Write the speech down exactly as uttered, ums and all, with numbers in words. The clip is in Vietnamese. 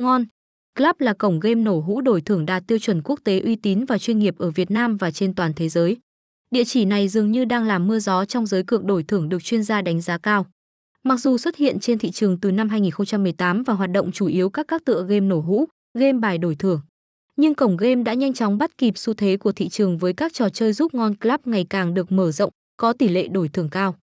Ngon Club là cổng game nổ hũ đổi thưởng đạt tiêu chuẩn quốc tế uy tín và chuyên nghiệp ở Việt Nam và trên toàn thế giới. Địa chỉ này dường như đang làm mưa gió trong giới cược đổi thưởng được chuyên gia đánh giá cao. Mặc dù xuất hiện trên thị trường từ năm hai nghìn không trăm mười tám và hoạt động chủ yếu các các tựa game nổ hũ, game bài đổi thưởng, nhưng cổng game đã nhanh chóng bắt kịp xu thế của thị trường với các trò chơi giúp Ngon Club ngày càng được mở rộng, có tỷ lệ đổi thưởng cao.